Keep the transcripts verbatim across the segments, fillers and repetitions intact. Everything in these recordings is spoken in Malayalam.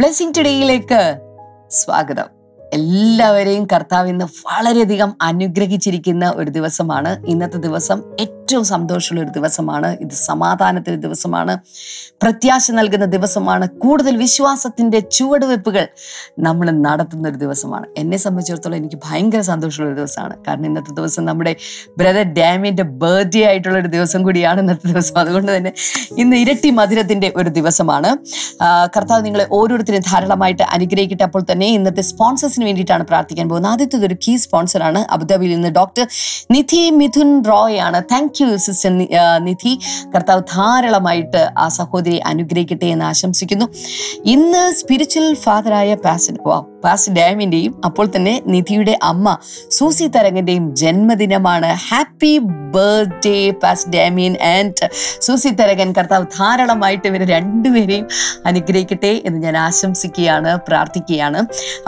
ബ്ലെസ്സിംഗ് ടുഡേയിലേക്ക് സ്വാഗതം. എല്ലാവരെയും കർത്താവ് ഇന്ന് വളരെയധികം അനുഗ്രഹിച്ചിരിക്കുന്ന ഒരു ദിവസമാണ്. ഇന്നത്തെ ദിവസം ഏറ്റവും സന്തോഷമുള്ള ഒരു ദിവസമാണ്. ഇത് സമാധാനത്തിൻ്റെ ദിവസമാണ്, പ്രത്യാശ നൽകുന്ന ദിവസമാണ്, കൂടുതൽ വിശ്വാസത്തിൻ്റെ ചുവടുവെപ്പുകൾ നമ്മൾ നടത്തുന്ന ഒരു ദിവസമാണ്. എന്നെ സംബന്ധിച്ചിടത്തോളം എനിക്ക് ഭയങ്കര സന്തോഷമുള്ള ഒരു ദിവസമാണ്. കാരണം ഇന്നത്തെ ദിവസം നമ്മുടെ ബ്രദർ ഡാമിൻ്റെ ബർത്ത്ഡേ ആയിട്ടുള്ള ഒരു ദിവസം കൂടിയാണ് ഇന്നത്തെ ദിവസം. അതുകൊണ്ട് തന്നെ ഇന്ന് ഇരട്ടി മധുരത്തിൻ്റെ ഒരു ദിവസമാണ്. കർത്താവ് നിങ്ങളെ ഓരോരുത്തരും ധാരാളമായിട്ട് അനുഗ്രഹിക്കട്ടെ. അപ്പോൾ തന്നെ ഇന്നത്തെ സ്പോൺസേഴ്സിന് വേണ്ടിയിട്ടാണ് പ്രാർത്ഥിക്കാൻ പോകുന്നത്. ആദ്യത്തെ ഒരു കീ സ്പോൺസറാണ് അബുദാബിയിൽ നിന്ന് ഡോക്ടർ നിധി മിഥുൻ റോയ് ആണ്. Thank you sister Nidhi. കർത്താവ് ധാരാളമായിട്ട് ആ സഹോദരി അനുഗ്രഹിക്കട്ടെ എന്ന് ആശംസിക്കുന്നു. ഇന്ന് സ്പിരിച്വൽ ഫാദറായ പാസൻ പാസ് ഡാമിൻ്റെയും അപ്പോൾ തന്നെ നിധിയുടെ അമ്മ സൂസി തരങ്ങൻ്റെയും ജന്മദിനമാണ്. ഹാപ്പി ബർത്ത്ഡേ പാസ് ഡാമിൻ ആൻഡ് സൂസി തരങ്ങൻ. കർത്താവ് ധാരാളമായിട്ട് ഇവരെ രണ്ടുപേരെയും അനുഗ്രഹിക്കട്ടെ എന്ന് ഞാൻ ആശംസിക്കുകയാണ്, പ്രാർത്ഥിക്കുകയാണ്.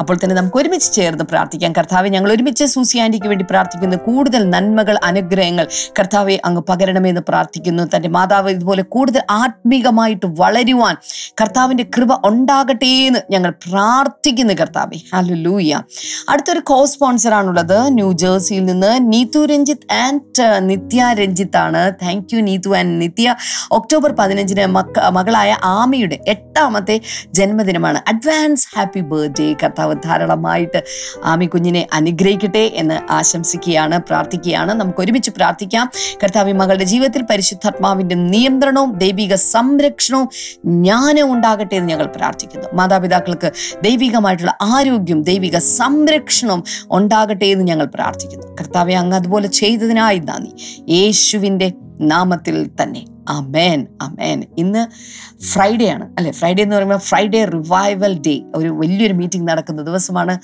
അപ്പോൾ തന്നെ നമുക്ക് ഒരുമിച്ച് ചേർന്ന് പ്രാർത്ഥിക്കാം. കർത്താവെ, ഞങ്ങൾ ഒരുമിച്ച് സൂസി ആൻറ്റിക്ക് വേണ്ടി പ്രാർത്ഥിക്കുന്നു. കൂടുതൽ നന്മകൾ, അനുഗ്രഹങ്ങൾ കർത്താവെ അങ്ങ് പകരണമെന്ന് പ്രാർത്ഥിക്കുന്നു. തൻ്റെ മാതാവ് ഇതുപോലെ കൂടുതൽ ആത്മീകമായിട്ട് വളരുവാൻ കർത്താവിൻ്റെ കൃപ ഉണ്ടാകട്ടെ എന്ന് ഞങ്ങൾ പ്രാർത്ഥിക്കുന്നു കർത്താവ്. ഹല്ലേലൂയ. അടുത്തൊരു കോ സ്പോൺസറാണുള്ളത് ന്യൂജേഴ്സിയിൽ നിന്ന് നീതു രഞ്ജിത്ത് ആൻഡ് നിത്യ രഞ്ജിത്ത് ആണ്. Thank you Neethu and Nithya. October പതിനഞ്ചിന് മക്ക മകളായ ആമിയുടെ എട്ടാമത്തെ ജന്മദിനമാണ്. Advance happy birthday. കർത്താവ് ധാരാളമായിട്ട് ആമി കുഞ്ഞിനെ അനുഗ്രഹിക്കട്ടെ എന്ന് ആശംസിക്കുകയാണ്, പ്രാർത്ഥിക്കുകയാണ്. നമുക്ക് ഒരുമിച്ച് പ്രാർത്ഥിക്കാം. കർത്താവ്, മകളുടെ ജീവിതത്തിൽ പരിശുദ്ധാത്മാവിൻ്റെ നിയന്ത്രണവും ദൈവിക സംരക്ഷണവും ജ്ഞാനവും ഉണ്ടാകട്ടെ എന്ന് ഞങ്ങൾ പ്രാർത്ഥിക്കുന്നു. മാതാപിതാക്കൾക്ക് ദൈവികമായിട്ടുള്ള ആരോഗ്യം, ദൈവിക സംരക്ഷണം ഉണ്ടാകട്ടെ എന്ന് ഞങ്ങൾ പ്രാർത്ഥിക്കുന്നു. കർത്താവെ, അങ്ങ് അതുപോലെ ചെയ്തതിനായി നന്ദി. യേശുവിൻ്റെ നാമത്തിൽ തന്നെ അമേൻ, അമേൻ. ഇന്ന് ഫ്രൈഡേ ആണ് അല്ലേ? ഫ്രൈഡേ എന്ന് പറയുമ്പോൾ ഫ്രൈഡേ റിവൈവൽ ഡേ, ഒരു വലിയൊരു മീറ്റിംഗ് നടക്കുന്ന ദിവസമാണ്.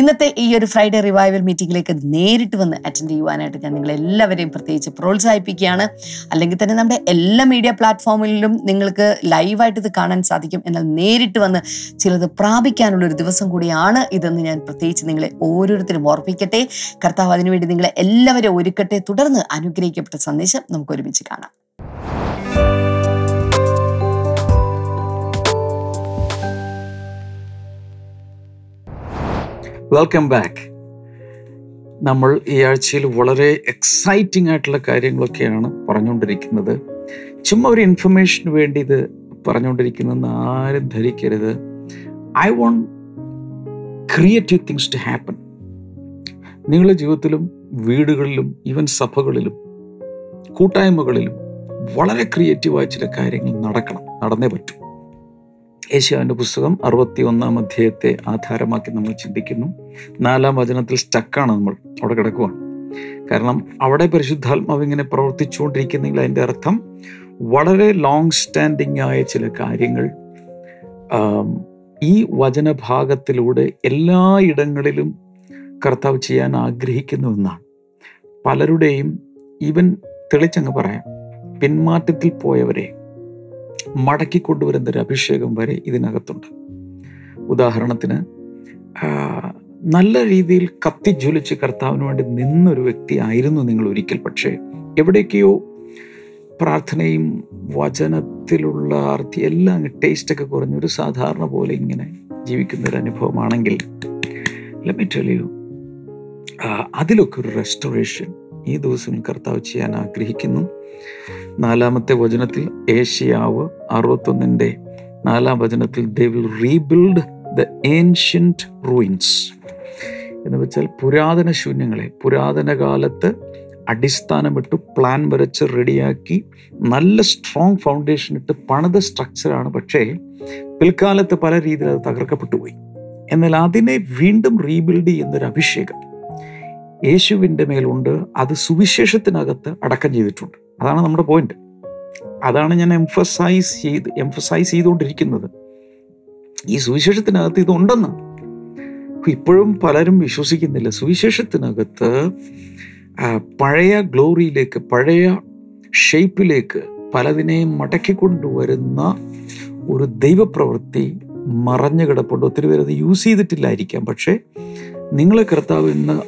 ഇന്നത്തെ ഈ ഒരു ഫ്രൈഡേ റിവൈവൽ മീറ്റിംഗിലേക്ക് നേരിട്ട് വന്ന് അറ്റൻഡ് ചെയ്യുവാനായിട്ട് ഞാൻ നിങ്ങളെല്ലാവരെയും പ്രത്യേകിച്ച് പ്രോത്സാഹിപ്പിക്കുകയാണ്. അല്ലെങ്കിൽ തന്നെ നമ്മുടെ എല്ലാ മീഡിയ പ്ലാറ്റ്ഫോമിലും നിങ്ങൾക്ക് ലൈവായിട്ട് ഇത് കാണാൻ സാധിക്കും. എന്നാൽ നേരിട്ട് വന്ന് ചിലത് പ്രാപിക്കാനുള്ളൊരു ദിവസം കൂടിയാണ് ഇതെന്ന് ഞാൻ പ്രത്യേകിച്ച് നിങ്ങളെ ഓരോരുത്തരും ഓർപ്പിക്കട്ടെ. കർത്താവ് അതിനുവേണ്ടി നിങ്ങളെ എല്ലാവരെയും ഒരുക്കട്ടെ. തുടർന്ന് അനുഗ്രഹിക്കപ്പെട്ട സന്ദേശം നമുക്ക് ഒരുമിച്ച് കാണാം. Welcome back. നമ്മൾ ഈ ആഴ്ചയിൽ വളരെ എക്സൈറ്റിംഗ് ആയിട്ടുള്ള കാര്യങ്ങളൊക്കെയാണ് പറഞ്ഞുകൊണ്ടിരിക്കുന്നത്. ചുമ്മാ ഒരു ഇൻഫർമേഷന് വേണ്ടി ഇത് പറഞ്ഞുകൊണ്ടിരിക്കുന്നതെന്ന് ആരും ധരിക്കരുത്. I want creative things to happen. നിങ്ങളുടെ ജീവിതത്തിലും വീടുകളിലും ഈവൻ സഭകളിലും കൂട്ടായ്മകളിലും വളരെ ക്രിയേറ്റീവായ ചില കാര്യങ്ങൾ നടക്കണം, നടന്നേ പറ്റൂ. യേശയ്യാവിൻ്റെ പുസ്തകം അറുപത്തി ഒന്നാം അധ്യായത്തെ ആധാരമാക്കി നമ്മൾ ചിന്തിക്കുന്നു. നാലാം വചനത്തിൽ സ്റ്റക്കാണ് നമ്മൾ, അവിടെ കിടക്കുകയാണ്. കാരണം അവിടെ പരിശുദ്ധാത്മാവ് ഇങ്ങനെ പ്രവർത്തിച്ചുകൊണ്ടിരിക്കുന്നെങ്കിൽ അതിൻ്റെ അർത്ഥം വളരെ ലോങ് സ്റ്റാൻഡിംഗ് ആയ ചില കാര്യങ്ങൾ ഈ വചനഭാഗത്തിലൂടെ എല്ലായിടങ്ങളിലും കർത്താവ് ചെയ്യാൻ ആഗ്രഹിക്കുന്നു എന്നാണ്. പലരുടെയും ഈവൻ തെളിച്ചങ്ങ് പറയാം, പിന്മാറ്റത്തിൽ പോയവരെ മടക്കിക്കൊണ്ടുവരുന്ന ഒരു അഭിഷേകം വരെ ഇതിനകത്തുണ്ട്. ഉദാഹരണത്തിന്, നല്ല രീതിയിൽ കത്തിജ്വലിച്ച് കർത്താവിന് വേണ്ടി നിന്നൊരു വ്യക്തി ആയിരുന്നു നിങ്ങൾ ഒരിക്കൽ. പക്ഷേ എവിടേക്കെയോ പ്രാർത്ഥനയും വചനത്തിലുള്ള ആർത്തി എല്ലാം ടേസ്റ്റൊക്കെ കുറഞ്ഞൊരു സാധാരണ പോലെ ഇങ്ങനെ ജീവിക്കുന്നൊരു അനുഭവമാണെങ്കിൽ, ലെറ്റ് മീ ടെൽ യു, അതിലൊക്കെ ഒരു റെസ്റ്റോറേഷൻ ഈ ദിവസങ്ങൾ കർത്താവ് ചെയ്യാൻ ആഗ്രഹിക്കുന്നു. നാലാമത്തെ വചനത്തിൽ ഏഷ്യാവ് അറുപത്തൊന്നിൻ്റെ നാലാം വചനത്തിൽ they will rebuild the ancient ruins എന്ന് വെച്ചാൽ പുരാതന ശൂന്യങ്ങളെ പുരാതന കാലത്ത് അടിസ്ഥാനമിട്ട് പ്ലാൻ വരച്ച് റെഡിയാക്കി നല്ല സ്ട്രോങ് ഫൗണ്ടേഷൻ ഇട്ട് പണിത സ്ട്രക്ചറാണ്. പക്ഷേ പിൽക്കാലത്ത് പല രീതിയിൽ അത് തകർക്കപ്പെട്ടു പോയി. എന്നാൽ അതിനെ വീണ്ടും റീബിൽഡ് ചെയ്യുന്നൊരു അഭിഷേകം യേശുവിൻ്റെ മേലുണ്ട്. അത് സുവിശേഷത്തിനകത്ത് അടക്കം ചെയ്തിട്ടുണ്ട്. അതാണ് നമ്മുടെ പോയിന്റ്. അതാണ് ഞാൻ എംഫസൈസ് ചെയ്ത് എംഫസൈസ് ചെയ്തുകൊണ്ടിരിക്കുന്നത്. ഈ സുവിശേഷത്തിനകത്ത് ഇതുണ്ടെന്ന് ഇപ്പോഴും പലരും വിശ്വസിക്കുന്നില്ല. സുവിശേഷത്തിനകത്ത് പഴയ ഗ്ലോറിയിലേക്ക്, പഴയ ഷേപ്പിലേക്ക് പലതിനെയും മടക്കിക്കൊണ്ടുവരുന്ന ഒരു ദൈവപ്രവൃത്തി മറഞ്ഞു കിടപ്പുണ്ട്. ഒത്തിരി പേര് അത് യൂസ് ചെയ്തിട്ടില്ലായിരിക്കാം. പക്ഷേ നിങ്ങളെ കർത്താവ് ഇന്ന്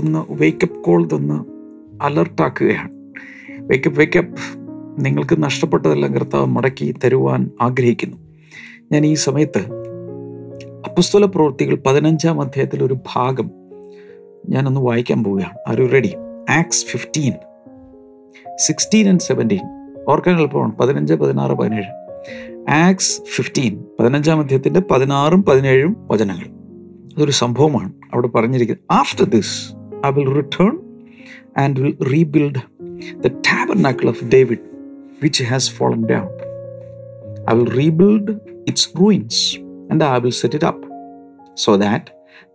ഒന്ന് വേക്കപ്പ് കോൾ തന്ന് അലർട്ടാക്കുകയാണ്. വേക്കപ്പ് വേക്കപ്പ്, നിങ്ങൾക്ക് നഷ്ടപ്പെട്ടതെല്ലാം കർത്താവ് മടക്കി തരുവാൻ ആഗ്രഹിക്കുന്നു. ഞാൻ ഈ സമയത്ത് അപ്പസ്തല പ്രവൃത്തികൾ പതിനഞ്ചാം അധ്യായത്തിൽ ഒരു ഭാഗം ഞാനൊന്ന് വായിക്കാൻ പോവുകയാണ്. Are you ready? Acts fifteen sixteen and seventeen. ഓർക്കാൻ എളുപ്പമാണ്, പതിനഞ്ച് പതിനാറ് പതിനേഴ്. ആക്സ് ഫിഫ്റ്റീൻ പതിനഞ്ചാം അധ്യായത്തിൻ്റെ പതിനാറും പതിനേഴും വചനങ്ങൾ. അതൊരു സംഭവമാണ് അവിടെ പറഞ്ഞിരിക്കുന്നത്. After this I will return and will rebuild the tabernacle of David which has fallen down. I will rebuild its ruins and I will set it up so that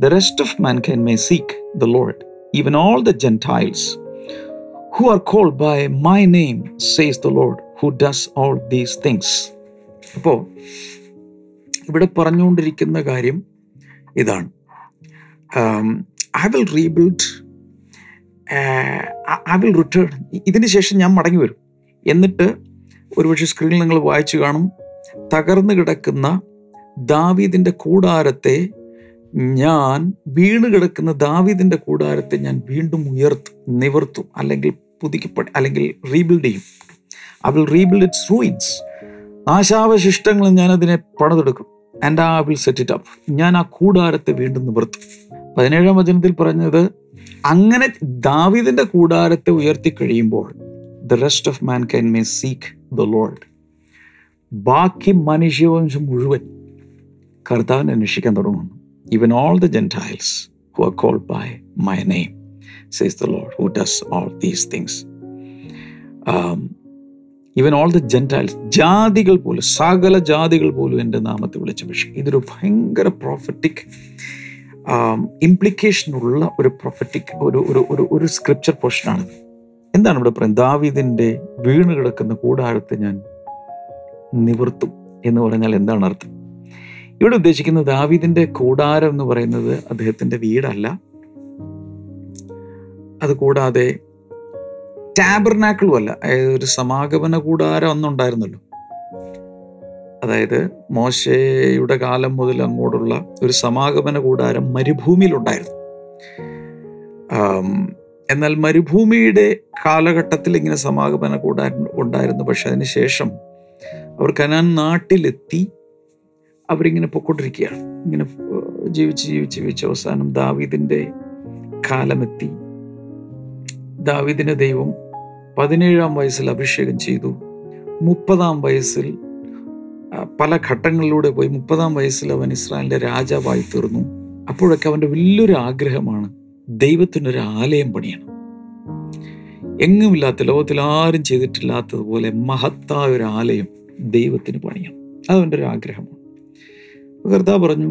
the rest of mankind may seek the Lord. Even all the Gentiles who are called by my name, says the Lord, who does all these things. അപ്പോൾ ഇവിടെ പറഞ്ഞുകൊണ്ടിരിക്കുന്ന കാര്യം ഇതാണ്. I will rebuild, uh, I will return. ഇതിന് ശേഷം ഞാൻ മടങ്ങി വരും. എന്നിട്ട് ഒരുപക്ഷെ സ്ക്രീനിൽ നിങ്ങൾ വായിച്ചു കാണും, തകർന്നു കിടക്കുന്ന ദാവീദിൻ്റെ കൂടാരത്തെ ഞാൻ വീണ് കിടക്കുന്ന ദാവീദിൻ്റെ കൂടാരത്തെ ഞാൻ വീണ്ടും ഉയർത്തും, നിവർത്തും, അല്ലെങ്കിൽ പുതുക്കിപ്പണി, അല്ലെങ്കിൽ റീബിൽഡ് ചെയ്യും. I will rebuild its ruins. നാശാവശിഷ്ടങ്ങളും ഞാനതിനെ പണിതെടുക്കും. And I will set it up. ഞാൻ ആ കൂടാരത്തെ വീണ്ടും നിവർത്തും. പതിനേഴാം വചനത്തിൽ പറഞ്ഞത്, അങ്ങനെ ദാവീദിൻ്റെ കൂടാരത്തെ ഉയർത്തി കഴിയുമ്പോൾ the rest of mankind may seek the Lord. ബാക്കി മനുഷ്യവംശം മുഴുവൻ കർത്താവിനെ അന്വേഷിക്കാൻ തുടങ്ങുന്നു. even all the Gentiles who are called by my name, says the Lord, who does all these things. um, even all the Gentiles, ജാതികൾ പോലും, സകല ജാതികൾ പോലും എൻ്റെ നാമത്തെ വിളിച്ചപേക്ഷിക്കും. ഇതൊരു ഭയങ്കര പ്രൊഫറ്റിക് ഇംപ്ലിക്കേഷനുള്ള ഒരു പ്രൊഫറ്റിക് ഒരു ഒരു ഒരു സ്ക്രിപ്ചർ പോർഷനാണ്. എന്താണ് ഇവിടെ പറയുന്നത്? ദാവീദിൻ്റെ വീണ് കിടക്കുന്ന കൂടാരത്തെ ഞാൻ നിവർത്തും എന്ന് പറഞ്ഞാൽ എന്താണ് അർത്ഥം? ഇവിടെ ഉദ്ദേശിക്കുന്നത് ദാവീദിൻ്റെ കൂടാരം എന്ന് പറയുന്നത് അദ്ദേഹത്തിൻ്റെ വീടല്ല. അതുകൂടാതെ ടാബർനാക്കിളും അല്ല. അതായത് ഒരു സമാഗമന കൂടാരം ഒന്നുണ്ടായിരുന്നല്ലോ, അതായത് മോശയുടെ കാലം മുതൽ അങ്ങോട്ടുള്ള ഒരു സമാഗമന കൂടാരം മരുഭൂമിയിലുണ്ടായിരുന്നു. എന്നാൽ മരുഭൂമിയുടെ കാലഘട്ടത്തിൽ ഇങ്ങനെ സമാഗമന കൂടാരം ഉണ്ടായിരുന്നു. പക്ഷെ അതിന് ശേഷം അവർ കനാൻ നാട്ടിലെത്തി അവരിങ്ങനെ പൊക്കോണ്ടിരിക്കുകയാണ്. ഇങ്ങനെ ജീവിച്ച് ജീവിച്ച് ജീവിച്ച് അവസാനം ദാവീദിൻ്റെ കാലമെത്തി. ദാവീദിനെ ദൈവം പതിനേഴാം വയസ്സിൽ അഭിഷേകം ചെയ്തു. മുപ്പതാം വയസ്സിൽ പല ഘട്ടങ്ങളിലൂടെ പോയി മുപ്പതാം വയസ്സിൽ അവൻ ഇസ്രായേലിൻ്റെ രാജാവായി തീർന്നു. അപ്പോഴൊക്കെ അവൻ്റെ വലിയൊരു ആഗ്രഹമാണ് ദൈവത്തിനൊരു ആലയം പണിയണം. എങ്ങുമില്ലാത്ത, ലോകത്തിൽ ആരും ചെയ്തിട്ടില്ലാത്തതുപോലെ മഹത്തായ ഒരു ആലയം ദൈവത്തിന് പണിയണം. അതവൻ്റെ ഒരു ആഗ്രഹമാണ്. കർത്താവ് പറഞ്ഞു,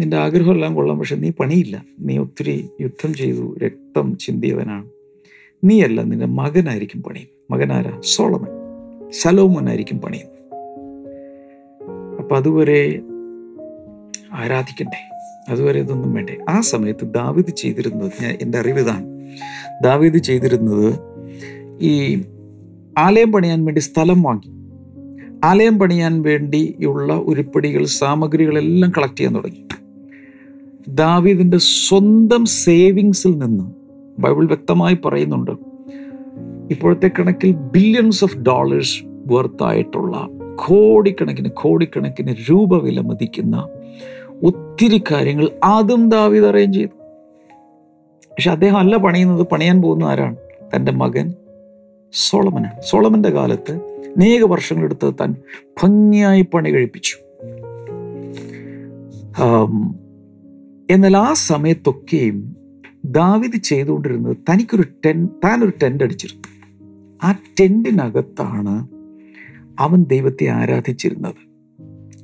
നിന്റെ ആഗ്രഹമെല്ലാം കൊള്ളാം, പക്ഷെ നീ പണിയില്ല. നീ ഒത്തിരി യുദ്ധം ചെയ്തു, രക്തം ചിന്തിയവനാണ്. നീയല്ല, നിന്റെ മകനായിരിക്കും പണിയും. മകനാരാ? സോളമൻ, ശലോമോനായിരിക്കും പണിയും. അപ്പം അതുവരെ ആരാധിക്കണ്ടേ? അതുവരെ ഇതൊന്നും വേണ്ടേ? ആ സമയത്ത് ദാവീദ് ചെയ്തിരുന്നത്, ഞാൻ എൻ്റെ അറിവിതാണ്, ദാവീദ് ചെയ്തിരുന്നത് ഈ ആലയം പണിയാൻ വേണ്ടി സ്ഥലം വാങ്ങി, ആലയം പണിയാൻ വേണ്ടിയുള്ള ഉരുപ്പടികൾ, സാമഗ്രികളെല്ലാം കളക്ട് ചെയ്യാൻ തുടങ്ങി. ദാവീദിൻ്റെ സ്വന്തം സേവിങ്സിൽ നിന്ന് ബൈബിൾ വ്യക്തമായി പറയുന്നുണ്ട്, ഇപ്പോഴത്തെ കണക്കിൽ ബില്യൺസ് ഓഫ് ഡോളേഴ്സ് വർത്തായിട്ടുള്ള, കോടിക്കണക്കിന് കോടിക്കണക്കിന് രൂപ വില മതിക്കുന്ന ഒത്തിരി കാര്യങ്ങൾ ആദ്യം ദാവീദ് അറേഞ്ച് ചെയ്തു. പക്ഷെ അദ്ദേഹം അല്ല പണിയുന്നത്. പണിയാൻ പോകുന്ന ആരാണ്? തൻ്റെ മകൻ സോളമനാണ്. സോളമൻ്റെ കാലത്ത് അനേക വർഷങ്ങളെടുത്ത് താൻ ഭംഗിയായി പണി കഴിപ്പിച്ചു. എന്നാൽ ആ സമയത്തൊക്കെയും ദാവീദ് ചെയ്തുകൊണ്ടിരുന്നത്, തനിക്കൊരു ടെൻ താനൊരു ടെൻ്റ് അടിച്ചിരുന്നു. ആ ടെൻറ്റിനകത്താണ് അവൻ ദൈവത്തെ ആരാധിച്ചിരുന്നത്.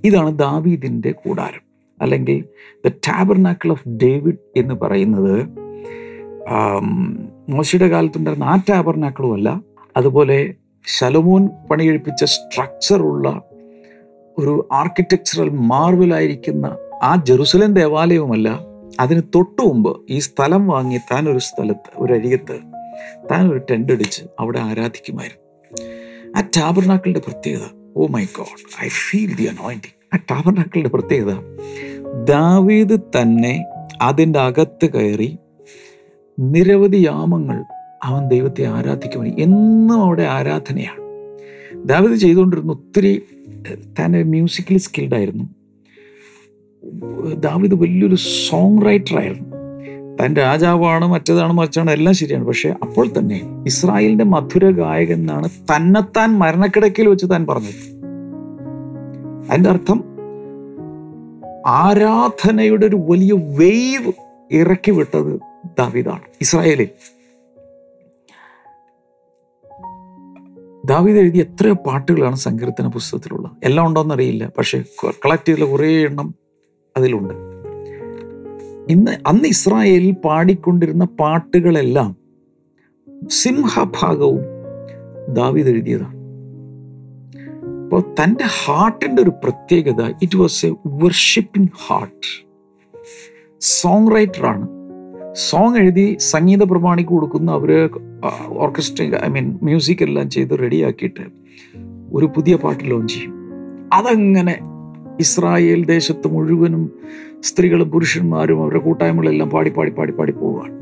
ഇതാണ് ദാവീദിൻ്റെ കൂടാരം, അല്ലെങ്കിൽ ദ ടാബർനാക്കിൾ ഓഫ് ഡേവിഡ് എന്ന് പറയുന്നത്. മോശയുടെ കാലത്തുണ്ടായിരുന്ന ആ ടാബർനാക്കിളും അല്ല. അതുപോലെ ശലോമോൻ പണികഴിപ്പിച്ച സ്ട്രക്ചറുള്ള ഒരു ആർക്കിടെക്ചറൽ മാർവലായിരിക്കുന്ന ആ ജെറുസലേം ദേവാലയവുമല്ല. അതിന് തൊട്ടു മുമ്പ് ഈ സ്ഥലം വാങ്ങി താൻ ഒരു സ്ഥലത്ത്, ഒരു അരികത്ത് താൻ ഒരു ടെൻ്റ് അടിച്ച് അവിടെ ആരാധിക്കുമായിരുന്നു. ആ ടാബർനാക്കിളിൻ്റെ പ്രത്യേകത, oh my God, I feel the anointing. ആ ടാബർനാക്കിളിൻ്റെ പ്രത്യേകത, ദാവീദ് തന്നെ അതിൻ്റെ അകത്ത് കയറി നിരവധി യാമങ്ങൾ അവൻ ദൈവത്തെ ആരാധിക്കുവാൻ, എന്നും അവിടെ ആരാധനയാണ്. ദാവീദ് ചെയ്തുകൊണ്ടിരുന്ന ഒത്തിരി, താൻ മ്യൂസിക്കലി സ്കിൽഡായിരുന്നു. ദാവീദ് വലിയൊരു സോങ് റൈറ്റർ ആയിരുന്നു. താൻ രാജാവാണ്, മറ്റേതാണ്, മറിച്ചാണ്, എല്ലാം ശരിയാണ്. പക്ഷെ അപ്പോൾ തന്നെ ഇസ്രായേലിന്റെ മധുര ഗായകൻ എന്നാണ് തന്നെത്താൻ മരണക്കിടക്കയിൽ വെച്ച് താൻ പറഞ്ഞത്. അതിൻ്റെ അർത്ഥം ആരാധനയുടെ ഒരു വലിയ വേവ് ഇറക്കി വിട്ടത് ദാവീദാണ് ഇസ്രായേലിൽ. ദാവീദ് എഴുതിയ എത്രയോ പാട്ടുകളാണ് സങ്കീർത്തന പുസ്തകത്തിലുള്ളത്. എല്ലാം ഉണ്ടോയെന്നറിയില്ല, പക്ഷേ കളക്ട് ചെയ്ത കുറേ എണ്ണം അതിലുണ്ട്. ഇന്ന് അന്ന് ഇസ്രായേലിൽ പാടിക്കൊണ്ടിരുന്ന പാട്ടുകളെല്ലാം സിംഹഭാഗവും ദാവീദ് എഴുതിയതാണ്. അപ്പോൾ തൻ്റെ ഹാർട്ടിൻ്റെ ഒരു പ്രത്യേകത, it was a worshipping heart. Song റൈറ്ററാണ്, സോങ് എഴുതി സംഗീത പ്രമാണിക്ക് കൊടുക്കുന്ന, അവർ ഓർക്കസ്ട്ര ഐ മീൻ മ്യൂസിക് എല്ലാം ചെയ്ത് റെഡിയാക്കിയിട്ട് ഒരു പുതിയ പാട്ട് ലോഞ്ച് ചെയ്യും. അതങ്ങനെ ഇസ്രായേൽ ദേശത്ത് മുഴുവനും സ്ത്രീകളും പുരുഷന്മാരും അവരുടെ കൂട്ടായ്മകളെല്ലാം പാടി പാടി പാടി പാടി പോവുകയാണ്.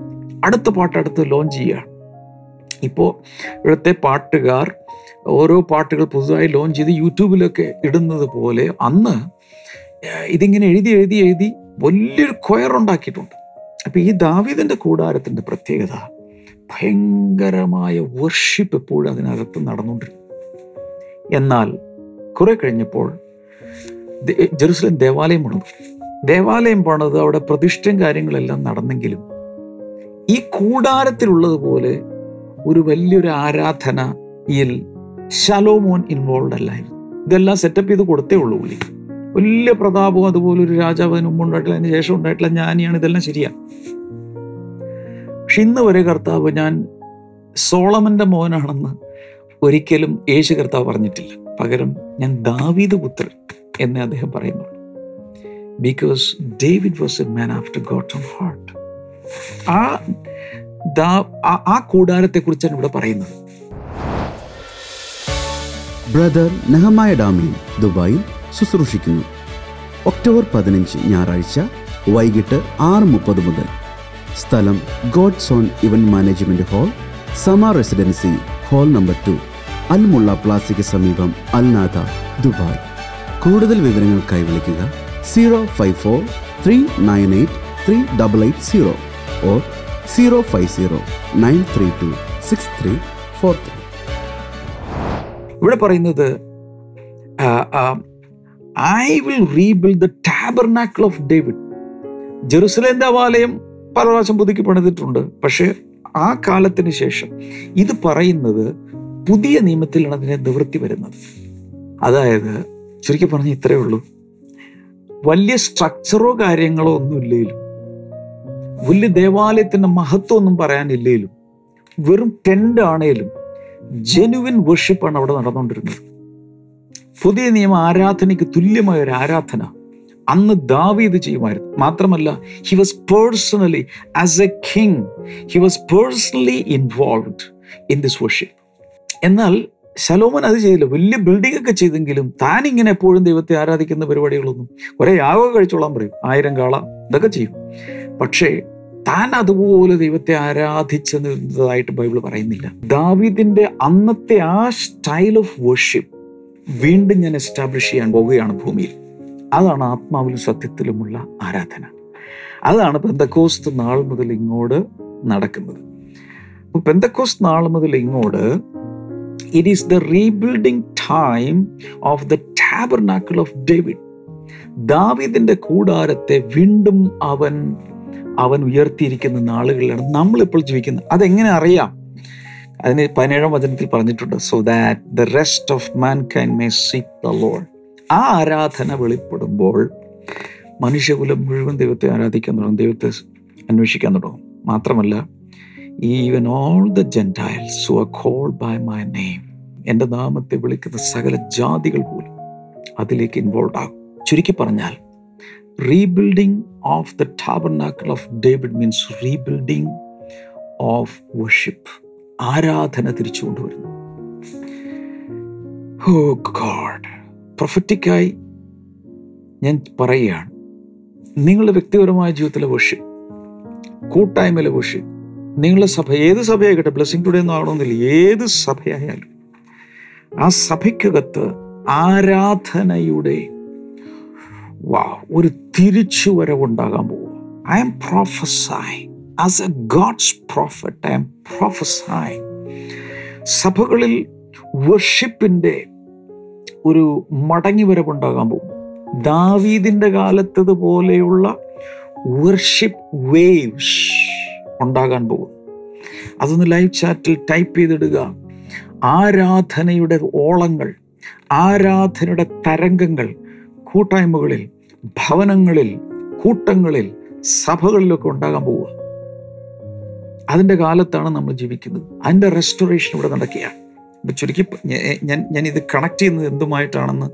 അടുത്ത പാട്ടടുത്ത് ലോഞ്ച് ചെയ്യുകയാണ്. ഇപ്പോൾ ഇവിടുത്തെ പാട്ടുകാർ ഓരോ പാട്ടുകൾ പുതുതായി ലോഞ്ച് ചെയ്ത് യൂട്യൂബിലൊക്കെ ഇടുന്നത് പോലെ അന്ന് ഇതിങ്ങനെ എഴുതി എഴുതി എഴുതി വലിയൊരു കൊയർ ഉണ്ടാക്കിയിട്ടുണ്ട്. അപ്പോൾ ഈ ദാവീദിൻ്റെ കൂടാരത്തിൻ്റെ പ്രത്യേകത, ഭയങ്കരമായ വർഷിപ്പ് എപ്പോഴും അതിനകത്ത് നടന്നുകൊണ്ടിരുന്നു. എന്നാൽ കുറെ കഴിഞ്ഞപ്പോൾ ജെറുസലേം ദേവാലയം പണിതു. ദേവാലയം പണിത് അവിടെ പ്രതിഷ്ഠയും കാര്യങ്ങളെല്ലാം നടന്നെങ്കിലും ഈ കൂടാരത്തിലുള്ളതുപോലെ ഒരു വലിയൊരു ആരാധനയിൽ ശലോമോൻ ഇൻവോൾവ് അല്ലായിരുന്നു. ഇതെല്ലാം സെറ്റപ്പ് ചെയ്ത് കൊടുത്തേ ഉള്ളൂ. ഉള്ളി വലിയ പ്രതാപവും അതുപോലെ ഒരു രാജാവിന് മുമ്പ് ഉണ്ടായിട്ടില്ല, അതിന് ശേഷം ഉണ്ടായിട്ടില്ല, ജ്ഞാനിയാണ്, ഇതെല്ലാം ശരിയാണ്. പക്ഷെ ഇന്ന് വരെ കർത്താവ് ഞാൻ സോളമൻ്റെ മോനാണെന്ന് ഒരിക്കലും യേശു കർത്താവ് പറഞ്ഞിട്ടില്ല. പകരം ഞാൻ ദാവീദ് പുത്രൻ എന്നെ അദ്ദേഹം പറയുന്നു. Because David was a man after God's own heart. ആ ആ കൂടാരത്തെക്കുറിച്ചാണ് ഇവിടെ പറയുന്നത്. ബ്രദർ നെഹമായ ഡാമിൻ ദുബായിൽ ശുശ്രൂഷിക്കുന്നു. ഒക്ടോബർ പതിനഞ്ച് ഞായറാഴ്ച വൈകിട്ട് ആറ് മുപ്പത് മുതൽ. സ്ഥലം God's own event management hall, സമ residency, hall number two, Al Mulla പ്ലാസയ്ക്ക് സമീപം, അൽനാദ, ദുബായ്. കൂടുതൽ വിവരങ്ങൾക്കായി വിളിക്കുക zero five four three nine eight three double eight zero, or zero five zero nine three two six three four three. ഇവിടെ പറയുന്നത് I will rebuild the tabernacle of David. Jerusalem ദേവാലയം പല പ്രാവശ്യം പുതുക്കി പണിതിട്ടുണ്ട്, പക്ഷേ ആ കാലത്തിന് ശേഷം ഇത് പറയുന്നത് പുതിയ നിയമത്തിലാണ് അതിനെ നിവൃത്തി വരുന്നത്. അതായത് ചുരുക്കി പറഞ്ഞ് ഇത്രയേ ഉള്ളൂ, വലിയ സ്ട്രക്ചറോ കാര്യങ്ങളോ ഒന്നുമില്ലേലും വലിയ ദേവാലയത്തിൻ്റെ മഹത്വം ഒന്നും പറയാനില്ലേലും വെറും ടെൻ്റ് ആണേലും ജെനുവിൻ വർഷിപ്പാണ് അവിടെ നടന്നുകൊണ്ടിരുന്നത്. പുതിയ നിയമ ആരാധനയ്ക്ക് തുല്യമായ ഒരു ആരാധന അന്ന് ദാവീദ് ചെയ്യുമായിരുന്നു. മാത്രമല്ല, he was personally as a king he was personally involved in this worship. എന്നാൽ ശലോമൻ അത് ചെയ്തില്ല. വലിയ ബിൽഡിംഗ് ഒക്കെ ചെയ്തെങ്കിലും താൻ ഇങ്ങനെ എപ്പോഴും ദൈവത്തെ ആരാധിക്കുന്ന പരിപാടികളൊന്നും, ഒരേ യാഗം കഴിച്ചോളാൻ പറയും, ആയിരം കാള, ഇതൊക്കെ ചെയ്യും. പക്ഷേ താൻ അതുപോലെ ദൈവത്തെ ആരാധിച്ചതായിട്ട് ബൈബിൾ പറയുന്നില്ല. ദാവീദിന്റെ അന്നത്തെ ആ സ്റ്റൈൽ ഓഫ് വർഷിപ്പ് വീണ്ടും ഞാൻ എസ്റ്റാബ്ലിഷ് ചെയ്യാൻ പോവുകയാണ് ഭൂമിയിൽ. അതാണ് ആത്മാവിലും സത്യത്തിലുമുള്ള ആരാധന. അതാണ് പെന്തക്കോസ്ത് നാൾ മുതൽ ഇങ്ങോട്ട് നടക്കുന്നത്. അപ്പോൾ പെന്തക്കോസ്ത് നാൾ മുതൽ ഇങ്ങോട്ട് it is the rebuilding time of the tabernacle of David. ദാവീദിന്റെ കൂടാരത്തെ വീണ്ടും അവൻ അവൻ ഉയർത്തിയിരിക്കുന്ന നാളുകളിലാണ് നമ്മളിപ്പോൾ ജീവിക്കുന്നത്. അതെങ്ങനെ അറിയാം? അതിന് പതിനേഴാം വചനത്തിൽ പറഞ്ഞിട്ടുണ്ട്, so that the rest of mankind may seek the Lord. ആ ആരാധന വെളിപ്പെടുമ്പോൾ മനുഷ്യകുലം മുഴുവൻ ദൈവത്തെ ആരാധിക്കാൻ തുടങ്ങും, ദൈവത്തെ അന്വേഷിക്കാൻ തുടങ്ങും. മാത്രമല്ല, Even all the Gentiles who are called by my name, എൻ്റെ നാമത്തെ വിളിക്കുന്ന സകല ജാതികൾ പോലും അതിലേക്ക് ഇൻവോൾവ് ആകും. ചുരുക്കി പറഞ്ഞാൽ rebuilding of the tabernacle of David means rebuilding of worship. ആരാധന തിരിച്ചു കൊണ്ടുവരുന്നു. ഓ ഗോഡ്, പ്രൊഫറ്റിക്കായി ഞാൻ പറയുകയാണ്, നിങ്ങളുടെ വ്യക്തിപരമായ ജീവിതത്തിലെ വർഷിപ്പ്, കൂട്ടായ്മയിലെ വർഷിപ്പ്, നിങ്ങളുടെ സഭ, ഏത് സഭയായിക്കട്ടെ, ബ്ലെസ്സിംഗ് ടുഡേ എന്ന് ആകണമെന്നില്ല, ഏത് സഭയായാലും ആ സഭയ്ക്കകത്ത് ആരാധനയുടെ ഒരു തിരിച്ചുവരവുണ്ടാകാൻ പോവുക. I M prophesying as a God's prophet. I M prophesying. സഭകളിൽ വർഷിപ്പിൻ്റെ ഒരു മടങ്ങിവരവുണ്ടാകാൻ പോകും. ദാവീദിൻ്റെ കാലത്തതുപോലെയുള്ള വർഷിപ്പ് വേവ്സ് ഉണ്ടാകാൻ പോകും. അതൊന്ന് ലൈവ് ചാറ്റിൽ ടൈപ്പ് ചെയ്തിടുക. ആരാധനയുടെ ഓളങ്ങൾ, ആരാധനയുടെ തരംഗങ്ങൾ കൂട്ടായ്മകളിൽ, ഭവനങ്ങളിൽ, കൂട്ടങ്ങളിൽ, സഭകളിലൊക്കെ ഉണ്ടാകാൻ പോവുക. അതിൻ്റെ കാലത്താണ് നമ്മൾ ജീവിക്കുന്നത്. അതിൻ്റെ റെസ്റ്റോറേഷൻ ഇവിടെ നടക്കുകയാണ്. ചുരുക്കി ഞാൻ ഞാൻ ഇത് കണക്ട് ചെയ്യുന്നത് എന്തുമായിട്ടാണെന്ന്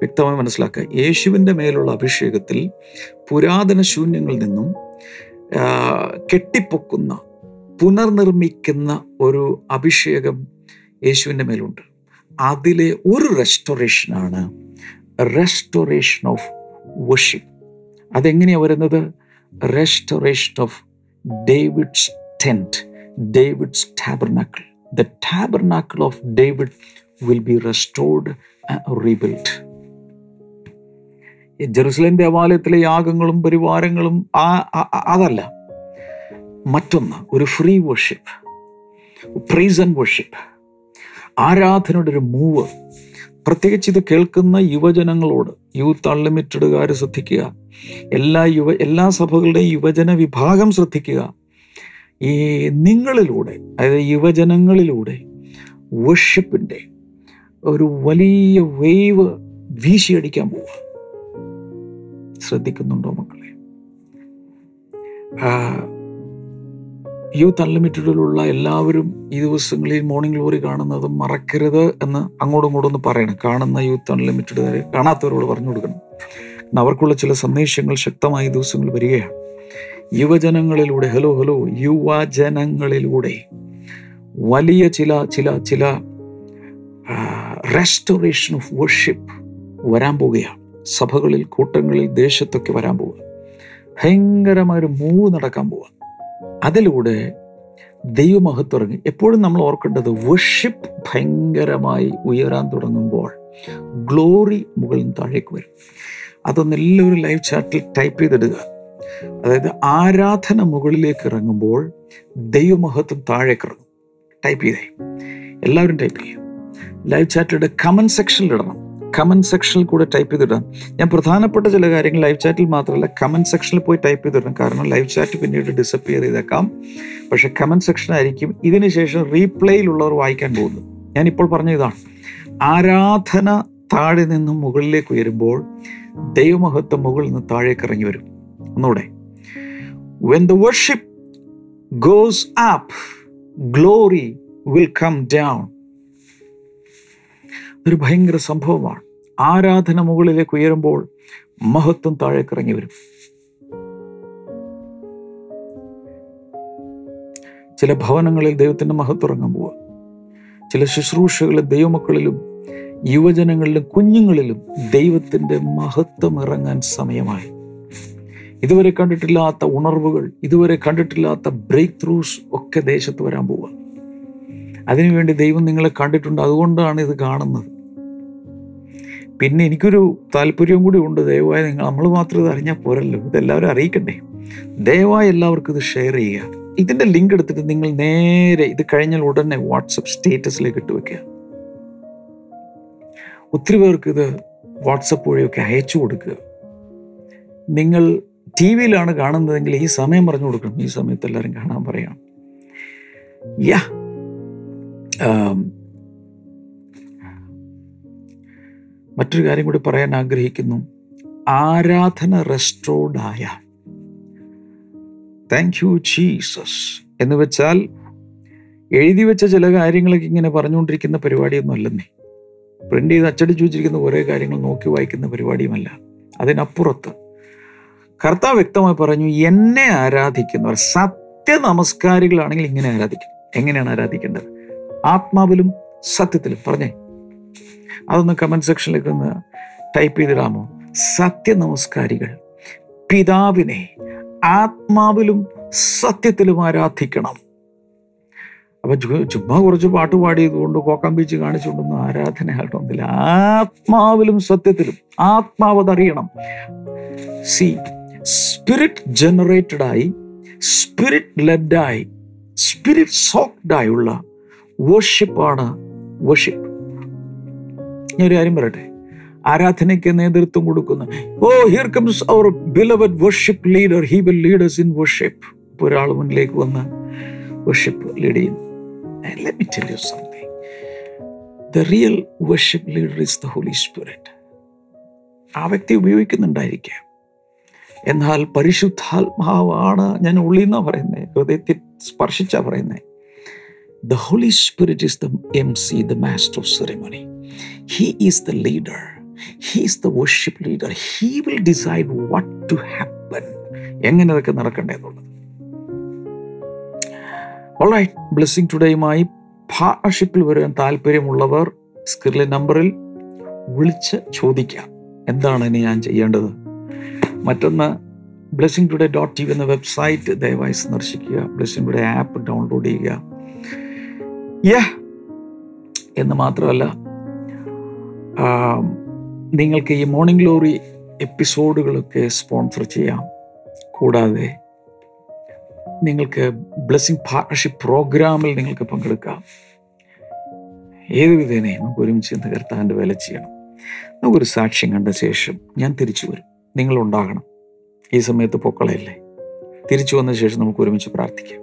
വ്യക്തമായി മനസ്സിലാക്കുക. യേശുവിൻ്റെ മേലുള്ള അഭിഷേകത്തിൽ പുരാതന ശൂന്യങ്ങളിൽ നിന്നും കെട്ടിപ്പൊക്കുന്ന, പുനർനിർമ്മിക്കുന്ന ഒരു അഭിഷേകം യേശുവിൻ്റെ മേലുണ്ട്. അതിലെ ഒരു റെസ്റ്റോറേഷനാണ് റെസ്റ്റോറേഷൻ ഓഫ് വർഷിപ്പ്. അതെങ്ങനെയാണ് വരുന്നത്? Restoration of David's tent, David's tabernacle. The tabernacle of David will be restored and rebuilt. Jerusalem ദേവാലയത്തിലെ യാഗങ്ങളും പരിവാരങ്ങളും അതല്ല, മറ്റൊന്ന് ഒരു free worship, praise and worship, ആരാധനയുടെ ഒരു മൂവ്. പ്രത്യേകിച്ച് ഇത് കേൾക്കുന്ന യുവജനങ്ങളോട്, യൂത്ത് അൺലിമിറ്റഡുകാർ ശ്രദ്ധിക്കുക, എല്ലാ യുവ എല്ലാ സഭകളുടെയും യുവജന വിഭാഗം ശ്രദ്ധിക്കുക. ഈ നിങ്ങളിലൂടെ, അതായത് യുവജനങ്ങളിലൂടെ വർഷിപ്പിൻ്റെ ഒരു വലിയ വേവ് വീശിയടിക്കാൻ പോവുക. ശ്രദ്ധിക്കുന്നുണ്ടോ മക്കളെ? യൂത്ത് അൺലിമിറ്റഡിലുള്ള എല്ലാവരും ഈ ദിവസങ്ങളിൽ മോർണിംഗ് ഗ്ലോറി കാണുന്നത് മറക്കരുത് എന്ന് അങ്ങോട്ടും ഇങ്ങോട്ടും ഒന്ന് പറയണം. കാണുന്ന യൂത്ത് അൺലിമിറ്റഡുകാരെ കാണാത്തവരോട് പറഞ്ഞു കൊടുക്കണം. അവർക്കുള്ള ചില സന്ദേശങ്ങൾ ശക്തമായ ദിവസങ്ങൾ വരികയാണ്. യുവജനങ്ങളിലൂടെ, ഹലോ ഹലോ യുവജനങ്ങളിലൂടെ വലിയ ചില ചില ചില റെസ്റ്റോറേഷൻ ഓഫ് വർഷിപ്പ് വരാൻ പോവുകയാണ്. സഭകളിൽ, കൂട്ടങ്ങളിൽ, ദേശത്തൊക്കെ വരാൻ പോവുക. ഭയങ്കരമായൊരു മൂവ് നടക്കാൻ പോവുക. അതിലൂടെ ദൈവമഹത്വം ഇറങ്ങി. എപ്പോഴും നമ്മൾ ഓർക്കേണ്ടത്, വർഷിപ്പ് ഭയങ്കരമായി ഉയരാൻ തുടങ്ങുമ്പോൾ ഗ്ലോറി മുകളിൽ താഴേക്ക് വരും. അതൊന്നെല്ലാവരും ലൈവ് ചാറ്റിൽ ടൈപ്പ് ചെയ്തിടുക. അതായത് ആരാധന മുകളിലേക്ക് ഇറങ്ങുമ്പോൾ ദൈവമഹത്വം താഴേക്ക് ഇറങ്ങും. ടൈപ്പ് ചെയ്തേ, എല്ലാവരും ടൈപ്പ് ചെയ്യും. ലൈവ് ചാറ്റിലൂടെ കമൻറ്റ് സെക്ഷനിലിടണം. കമൻറ്റ് സെക്ഷനിൽ കൂടെ ടൈപ്പ് ചെയ്തിടാം. ഞാൻ പ്രധാനപ്പെട്ട ചില കാര്യങ്ങൾ ലൈവ് ചാറ്റിൽ മാത്രമല്ല, കമൻറ്റ് സെക്ഷനിൽ പോയി ടൈപ്പ് ചെയ്തിടണം. കാരണം ലൈവ് ചാറ്റ് പിന്നീട് ഡിസപ്പിയർ ചെയ്തേക്കാം. പക്ഷേ കമൻറ്റ് സെക്ഷനായിരിക്കും ഇതിന് ശേഷം റീപ്ലേയിലുള്ളവർ വായിക്കാൻ പോകുന്നത്. ഞാനിപ്പോൾ പറഞ്ഞ ഇതാണ്, ആരാധന താഴെ നിന്നും മുകളിലേക്ക് ഉയരുമ്പോൾ ദൈവമഹത്വം മുകളിൽ നിന്ന് താഴേക്ക് ഇറങ്ങി വരും. When the worship goes up, glory will come down. ഒരു ഭയങ്കര സംഭവമാണ്. ആരാധന മുകളിലേക്ക് ഉയരുമ്പോൾ മഹത്വം താഴേക്ക് ഇറങ്ങി വരും. ചില ഭവനങ്ങളിൽ ദൈവത്തിൻ്റെ മഹത്വം ഇറങ്ങാൻ പോവുക. ചില ശുശ്രൂഷകളിൽ, ദൈവമക്കളിലും യുവജനങ്ങളിലും കുഞ്ഞുങ്ങളിലും ദൈവത്തിൻ്റെ മഹത്വം ഇറങ്ങാൻ സമയമായി. ഇതുവരെ കണ്ടിട്ടില്ലാത്ത ഉണർവുകൾ, ഇതുവരെ കണ്ടിട്ടില്ലാത്ത ബ്രേക്ക് ത്രൂസ് ഒക്കെ ദേശത്ത് വരാൻ പോവുക. അതിനുവേണ്ടി ദൈവം നിങ്ങളെ കണ്ടിട്ടുണ്ട്. അതുകൊണ്ടാണ് ഇത് കാണുന്നത്. പിന്നെ എനിക്കൊരു താല്പര്യവും കൂടി ഉണ്ട്. ദയവായി നിങ്ങൾ, നമ്മൾ മാത്രം ഇത് അറിഞ്ഞാൽ പോരല്ലോ, ഇതെല്ലാവരും അറിയിക്കണ്ടേ. ദയവായി എല്ലാവർക്കും ഇത് ഷെയർ ചെയ്യുക. ഇതിൻ്റെ ലിങ്ക് എടുത്തിട്ട് നിങ്ങൾ നേരെ ഇത് കഴിഞ്ഞാൽ ഉടനെ വാട്സപ്പ് സ്റ്റേറ്റസിലേക്ക് ഇട്ട് വയ്ക്കുക. ഒത്തിരി പേർക്ക് ഇത് വാട്സപ്പ് വഴിയൊക്കെ അയച്ചു കൊടുക്കുക. നിങ്ങൾ ടി വിയിലാണ് കാണുന്നതെങ്കിൽ ഈ സമയം പറഞ്ഞു കൊടുക്കണം. ഈ സമയത്ത് എല്ലാവരും കാണാൻ പറയാം. യാ മറ്റൊരു കാര്യം കൂടി പറയാൻ ആഗ്രഹിക്കുന്നു. ആരാധന റെസ്റ്റോർഡ് ആയ, താങ്ക് യു ജീസസ് എന്ന് വെച്ചാൽ എഴുതി വെച്ച ചില കാര്യങ്ങളൊക്കെ ഇങ്ങനെ പറഞ്ഞുകൊണ്ടിരിക്കുന്ന പരിപാടിയൊന്നും അല്ലെന്നേ. പ്രിൻ്റ് ചെയ്ത് അച്ചടിച്ചു വെച്ചിരിക്കുന്ന കുറേ കാര്യങ്ങൾ നോക്കി വായിക്കുന്ന പരിപാടിയുമല്ല. അതിനപ്പുറത്ത് കർത്താവ് വ്യക്തമായി പറഞ്ഞു, എന്നെ ആരാധിക്കുന്നവർ, സത്യനമസ്കാരികളാണെങ്കിൽ ഇങ്ങനെ ആരാധിക്കും. എങ്ങനെയാണ് ആരാധിക്കേണ്ടത്? ആത്മാവിലും സത്യത്തിലും. പറഞ്ഞേ, അതൊന്ന് കമൻറ്റ് സെക്ഷനിലേക്ക് ഒന്ന് ടൈപ്പ് ചെയ്തിടാമോ? സത്യനമസ്കാരികൾ പിതാവിനെ ആത്മാവിലും സത്യത്തിലും ആരാധിക്കണം. അപ്പം ചുമ്മാ കുറച്ച് പാട്ട് പാടിയതുകൊണ്ട്, കോക്കം ബീച്ച് കാണിച്ചുകൊണ്ടൊന്നും ആരാധന ആയിട്ടൊന്നില്ല. ആത്മാവിലും സത്യത്തിലും. ആത്മാവതറിയണം. സി സ്പിരിറ്റ് ജനറേറ്റഡായി, സ്പിരിറ്റ് ലെഡായി, സ്പിരിറ്റ് സോക്ഡായുള്ള വർഷിപ്പാണ് വർഷിപ്പ്. ഞാനൊരു കാര്യം പറയട്ടെ, ആരാധനയ്ക്ക് നേതൃത്വം കൊടുക്കുന്ന oh here comes our beloved worship leader, he will lead us in worship. ഇപ്പോൾ ഒരാൾ മുന്നിലേക്ക് വന്ന് വർഷിപ്പ് ലീഡ് ചെയ്യുന്നു. Let me tell you something. The real worship leader is the Holy Spirit. ആ വ്യക്തി ഉപയോഗിക്കുന്നുണ്ടായിരിക്കാം, എന്നാൽ പരിശുദ്ധാത്മാവാണ്, ഞാൻ ഉള്ളിൽ നിന്നാണ് പറയുന്നത്, ഹൃദയത്തെ സ്പർശിച്ചാണ് പറയുന്നത്. The Holy Spirit is the M C, the master of ceremony. He is the leader. He is the worship leader. He will decide what to happen. എങ്ങനെ അതൊക്കെ നടക്കണ്ടേന്നുള്ളത്. All right, blessing todayയുമായി പാർട്ണർഷിപ്പിൽ വരാൻ താല്പര്യമുള്ളവർ സ്ക്രീനിലെ നമ്പറിൽ വിളിച്ച് ചോദിക്കാം, എന്താണ് ഇനി ഞാൻ ചെയ്യേണ്ടത്. മറ്റൊന്ന്, blessing today dot T V എന്ന വെബ്സൈറ്റ് ദയവായി സന്ദർശിക്കുക, ബ്ലെസ്സിംഗ് ടുഡേ ആപ്പ് ഡൗൺലോഡ് ചെയ്യുക. യാ എന്ന് മാത്രമല്ല, നിങ്ങൾക്ക് ഈ മോർണിംഗ് ഗ്ലോറി എപ്പിസോഡുകളൊക്കെ സ്പോൺസർ ചെയ്യാം. കൂടാതെ നിങ്ങൾക്ക് ബ്ലെസ്സിംഗ് പാർട്ണർഷിപ്പ് പ്രോഗ്രാമിൽ നിങ്ങൾക്ക് പങ്കെടുക്കാം. ഏത് വിധേനയും നമുക്ക് ഒരുമിച്ച് ഇന്ന് കർത്താവിൻ്റെ വേല ചെയ്യണം. നമുക്കൊരു സാക്ഷ്യം കണ്ട ശേഷം ഞാൻ തിരിച്ചു വരും. നിങ്ങളുണ്ടാകണം. ഈ സമയത്ത് പൊക്കളയല്ലേ. തിരിച്ചു വന്ന ശേഷം നമുക്ക് ഒരുമിച്ച് പ്രാർത്ഥിക്കാം.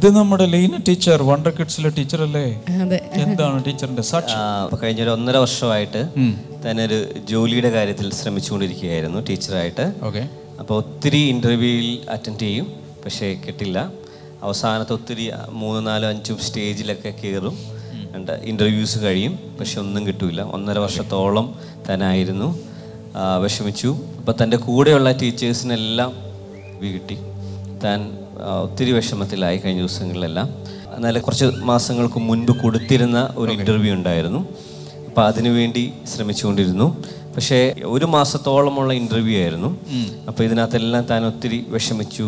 ഇത് നമ്മുടെ ലീന ടീച്ചർ, വണ്ടർ കിഡ്സിലെ ടീച്ചർ അല്ലേ? എന്താണ് ടീച്ചറിന്റെ സാക്ഷ്യം? കഴിഞ്ഞ ഒരു ഒന്നര വർഷമായിട്ട് തന്നൊരു ജോലിയുടെ കാര്യത്തിൽ ശ്രമിച്ചുകൊണ്ടിരിക്കുകയായിരുന്നു ടീച്ചറായിട്ട്. അപ്പോൾ ഒത്തിരി ഇന്റർവ്യൂവിൽ അറ്റൻഡ് ചെയ്യും, പക്ഷേ കിട്ടില്ല. അവസാനത്തെ ഒത്തിരി മൂന്ന് നാലും അഞ്ചും സ്റ്റേജിലൊക്കെ കയറും, ഇന്റർവ്യൂസ് കഴിയും, പക്ഷെ ഒന്നും കിട്ടില്ല. ഒന്നര വർഷത്തോളം തന്നായിരുന്നു, വിഷമിച്ചു. അപ്പോൾ തൻ്റെ കൂടെയുള്ള ടീച്ചേഴ്സിനെല്ലാം കിട്ടി. താൻ ഒത്തിരി വിഷമത്തിലായി കഴിഞ്ഞ ദിവസങ്ങളിലെല്ലാം. എന്നാലും കുറച്ച് മാസങ്ങൾക്ക് മുൻപ് കൊടുത്തിരുന്ന ഒരു ഇൻ്റർവ്യൂ ഉണ്ടായിരുന്നു, അപ്പോൾ അതിനുവേണ്ടി ശ്രമിച്ചുകൊണ്ടിരുന്നു. പക്ഷേ ഒരു മാസത്തോളമുള്ള ഇൻ്റർവ്യൂ ആയിരുന്നു. അപ്പോൾ ഇതിനകത്തെല്ലാം താൻ ഒത്തിരി വിഷമിച്ചു,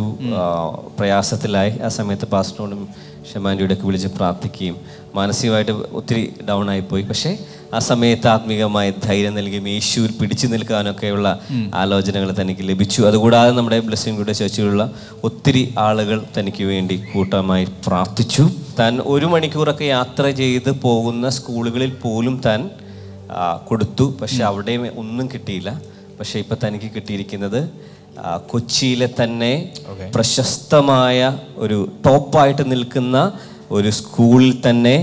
പ്രയാസത്തിലായി. ആ സമയത്ത് പാസ്റ്ററോടും ഷമാൻഡിയോടൊക്കെ വിളിച്ച് പ്രാർത്ഥിക്കുകയും മാനസികമായിട്ട് ഒത്തിരി ഡൗൺ ആയിപ്പോയി. പക്ഷേ ആ സമയത്ത് ആത്മീകമായ ധൈര്യം നൽകുകയും യേശുവിൽ പിടിച്ചു നിൽക്കാനൊക്കെയുള്ള ആലോചനകൾ തനിക്ക് ലഭിച്ചു. അതുകൂടാതെ നമ്മുടെ ബ്ലെസ്സിംഗ് ടുഡേ ചർച്ചിലുള്ള ഒത്തിരി ആളുകൾ തനിക്ക് വേണ്ടി കൂട്ടമായി പ്രാർത്ഥിച്ചു. താൻ ഒരു മണിക്കൂറൊക്കെ യാത്ര ചെയ്ത് പോകുന്ന സ്കൂളുകളിൽ പോലും താൻ കൊടുത്തു, പക്ഷെ അവിടെയും ഒന്നും കിട്ടിയില്ല. പക്ഷെ ഇപ്പം തനിക്ക് കിട്ടിയിരിക്കുന്നത് കൊച്ചിയിലെ തന്നെ പ്രശസ്തമായ ഒരു ടോപ്പായിട്ട് നിൽക്കുന്ന ഒരു സ്കൂളിൽ തന്നെ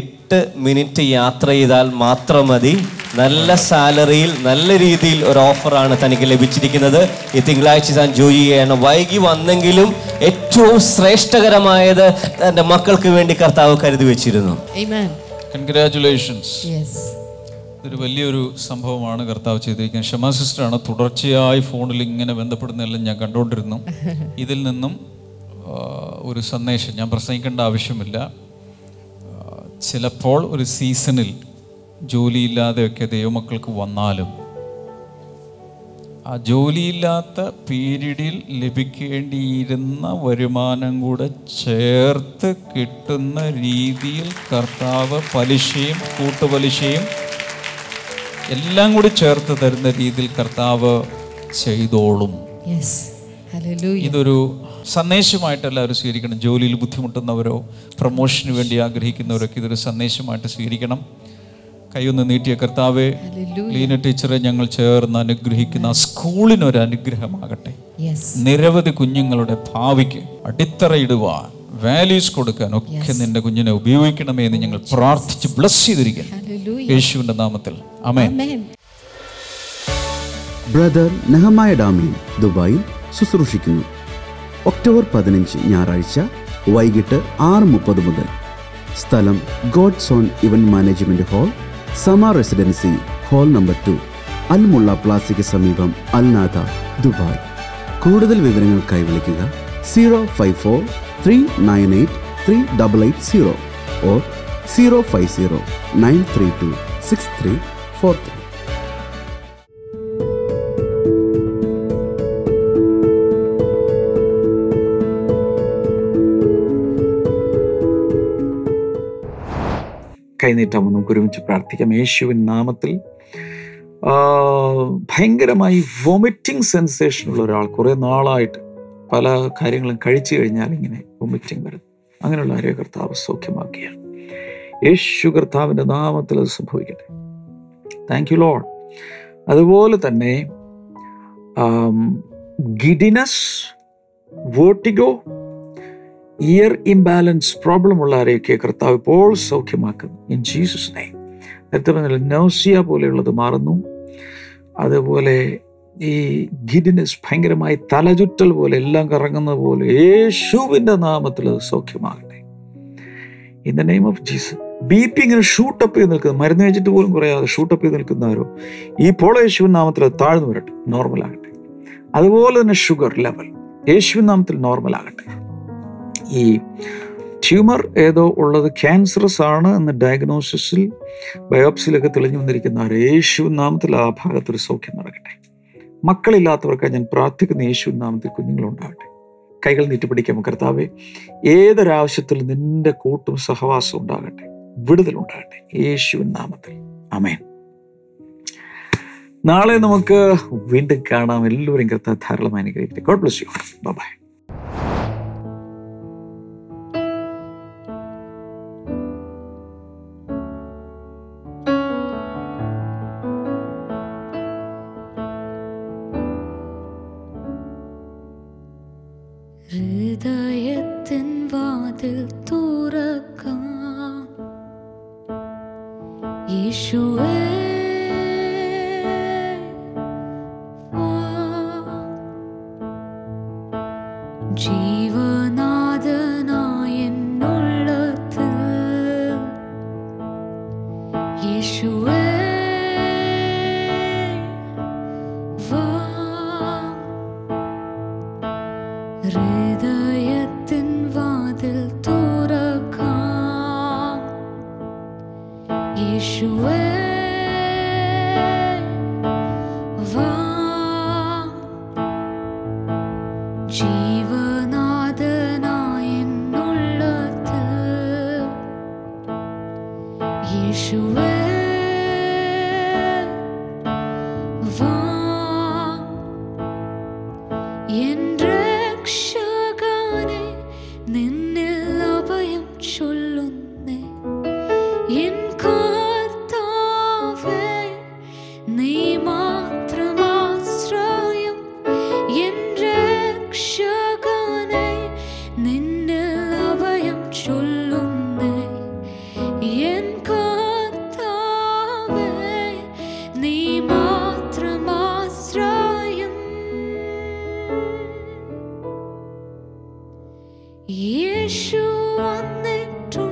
എട്ട് മിനിറ്റ് യാത്ര ചെയ്താൽ മാത്രം മതി, നല്ല സാലറിയിൽ നല്ല രീതിയിൽ ഒരു ഓഫറാണ് തനിക്ക് ലഭിച്ചിരിക്കുന്നത്. ഈ തിങ്കളാഴ്ച താൻ ജോലി ചെയ്യണം. വൈകി വന്നെങ്കിലും ഏറ്റവും ശ്രേഷ്ഠകരമായത് തൻ്റെ മക്കൾക്ക് വേണ്ടി കർത്താവ് കരുതി വെച്ചിരുന്നു. കൺഗ്രാറ്റുലേഷൻസ്. ഇതൊരു വലിയൊരു സംഭവമാണ് കർത്താവ് ചെയ്തിരിക്കുന്നത്. ഷമാ സിസ്റ്ററാണ് തുടർച്ചയായി ഫോണിൽ ഇങ്ങനെ ബന്ധപ്പെടുന്നതെല്ലാം ഞാൻ കണ്ടുകൊണ്ടിരുന്നു. ഇതിൽ നിന്നും ഒരു സന്ദേശം ഞാൻ പ്രസംഗിക്കേണ്ട ആവശ്യമില്ല. ചിലപ്പോൾ ഒരു സീസണിൽ ജോലിയില്ലാതെയൊക്കെ ദൈവമക്കൾക്ക് വന്നാലും ആ ജോലിയില്ലാത്ത പീരീഡിൽ ലഭിക്കേണ്ടിയിരുന്ന വരുമാനം കൂടെ ചേർത്ത് കിട്ടുന്ന രീതിയിൽ കർത്താവ് പലിശയും കൂട്ടുപലിശയും എല്ലാം കൂടി ചേർത്ത് തരുന്ന രീതിയിൽ കർത്താവ് ചെയ്തോളും. ഇതൊരു സന്ദേശമായിട്ട് എല്ലാവരും സ്വീകരിക്കണം. ജോലിയിൽ ബുദ്ധിമുട്ടുന്നവരോ പ്രൊമോഷന് വേണ്ടി ആഗ്രഹിക്കുന്നവരൊക്കെ ഇതൊരു സന്ദേശമായിട്ട് സ്വീകരിക്കണം. കൈയൊന്ന് നീട്ടിയ കർത്താവേ, ലീന ടീച്ചറെ ഞങ്ങൾ ചേർന്ന് അനുഗ്രഹിക്കുന്ന സ്കൂളിനൊരു അനുഗ്രഹമാകട്ടെ. നിരവധി കുഞ്ഞുങ്ങളുടെ ഭാവിക്ക് അടിത്തറയിടുവാൻ, വാല്യൂസ് കൊടുക്കാൻ ഒക്കെ നിന്റെ കുഞ്ഞിനെ ഉപയോഗിക്കണമേ എന്ന് ഞങ്ങൾ പ്രാർത്ഥിച്ച് ബ്ലസ് ചെയ്തിരിക്കണം യേശുവിന്റെ നാമത്തിൽ. ആമേൻ. ബ്രദർ നെഹമായ ഡാമിൻ ദുബായിൽ ശുശ്രൂഷിക്കുന്നു. ഒക്ടോബർ പതിനഞ്ച് ഞായറാഴ്ച വൈകിട്ട് ആറ് മുപ്പത് മുതൽ. സ്ഥലം God's own event management hall, സമ residency, hall number two, Al Mulla പ്ലാസയ്ക്ക് സമീപം, അൽനാദ, ദുബായ്. കൂടുതൽ വിവരങ്ങൾക്കായി വിളിക്കുക zero five four three nine eight three double eight zero or zero five zero nine three two six three four three. കൈനീട്ടാമോ? നമുക്ക് ഒരുമിച്ച് പ്രാർത്ഥിക്കാം. യേശുവിൻ നാമത്തിൽ, ഭയങ്കരമായി വോമിറ്റിംഗ് സെൻസേഷനുള്ള ഒരാൾ കുറേ നാളായിട്ട് പല കാര്യങ്ങളും കഴിച്ചു കഴിഞ്ഞാൽ ഇങ്ങനെ വോമിറ്റിംഗ് വരും, അങ്ങനെയുള്ള ആരോഗ്യ കർത്താവ് സൗഖ്യമാക്കുകയാണ്. യേശു കർത്താവിൻ്റെ നാമത്തിൽ അത് സംഭവിക്കട്ടെ. Thank you Lord. അതുപോലെ തന്നെ giddiness, vertigo, ear imbalance problem ഉള്ള ആരെയൊക്കെ കർത്താവ് ഇപ്പോൾ സൗഖ്യമാക്കുന്നു ഇൻ ജീസസ് നെയിം. നേരത്തെ പറഞ്ഞാൽ നൗസിയ പോലെയുള്ളത് മാറുന്നു. അതുപോലെ ഈ ഗിഡിനസ്, ഭയങ്കരമായി തലചുറ്റൽ പോലെ എല്ലാം കറങ്ങുന്നത് പോലെ യേശുവിൻ്റെ നാമത്തിൽ അത് സൗഖ്യമാകട്ടെ in the name of Jesus. B P ഇങ്ങനെ ഷൂട്ടപ്പ് ചെയ്ത് നിൽക്കുന്നത്, മരുന്ന് കഴിച്ചിട്ട് പോലും കുറയാതെ ഷൂട്ടപ്പ് ചെയ്ത് നിൽക്കുന്നവരോ ഇപ്പോൾ യേശുവിൻ നാമത്തിൽ അത് താഴ്ന്നു വരട്ടെ, നോർമലാകട്ടെ. അതുപോലെ തന്നെ ഷുഗർ ലെവൽ യേശുവിൻ നാമത്തിൽ നോർമലാകട്ടെ. ഈ ട്യൂമർ ഏതോ ഉള്ളത് ക്യാൻസറസ് ആണ് എന്ന് ഡയഗ്നോസിസിൽ ബയോപ്സിയിലൊക്കെ തെളിഞ്ഞു വന്നിരിക്കുന്നവർ യേശുവിൻ നാമത്തിൽ ആ ഭാഗത്തൊരു സൗഖ്യം നടക്കട്ടെ. മക്കളില്ലാത്തവർക്കായി ഞാൻ പ്രാർത്ഥിക്കുന്ന യേശുവിൻ നാമത്തിൽ കുഞ്ഞുങ്ങളുണ്ടാകട്ടെ. കൈകൾ നീട്ടിപ്പിടിക്കാം. കർത്താവേ, ഏതൊരാവശ്യത്തിൽ നിൻ്റെ കൂട്ടും സഹവാസം ഉണ്ടാകട്ടെ, വിടുതലുണ്ടാകട്ടെ യേശുവിൻ നാമത്തിൽ. ആമേൻ. നാളെ നമുക്ക് വീണ്ടും കാണാം. എല്ലാവരും കർത്താവ് ധാരാളമായി അനുഗ്രഹിക്കട്ടെ. God bless you. Bye bye. ഹൃദയത്തിൻ വാതിൽ തുറക്കാം, യേശുവേ വാ, ജീവനാഥനായ എന്നുള്ളത്തിൽ യേശുവേ വാ. ഹൃദയത്തിൻ വാതിൽ തുറക്കാം, യേശുവേ വാ, ജീവനാഥനായ എന്നുള്ളത്തിൽ യേശുവേ വാ. യേശു വന്നിട്ടു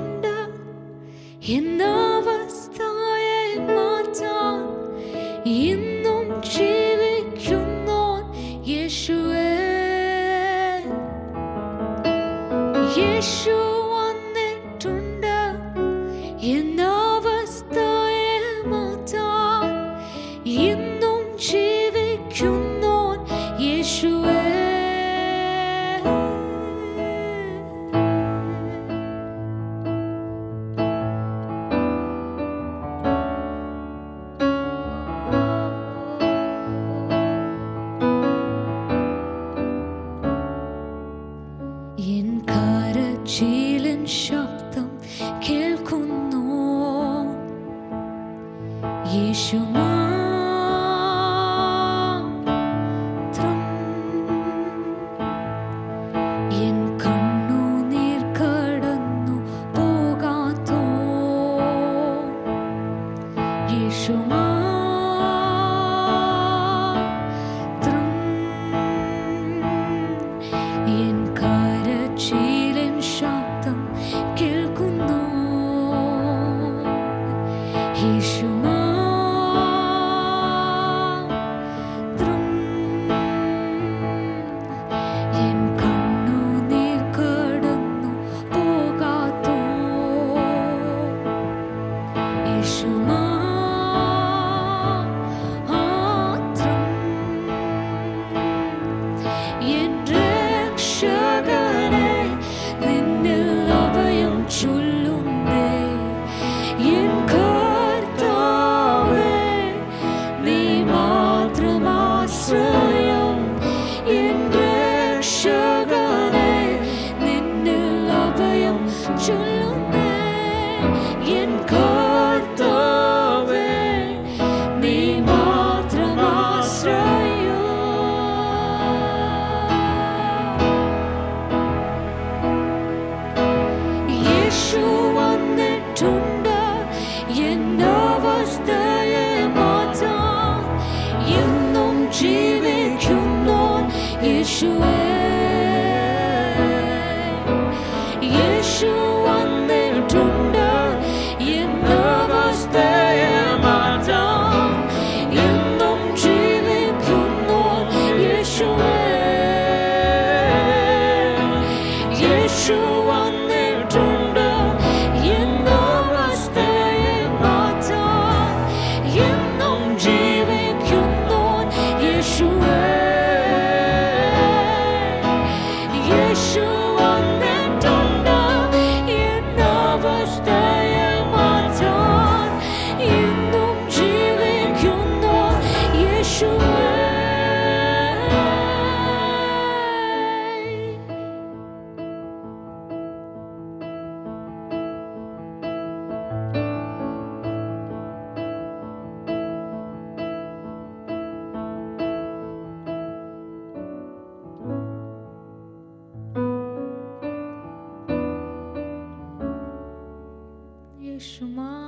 Shuma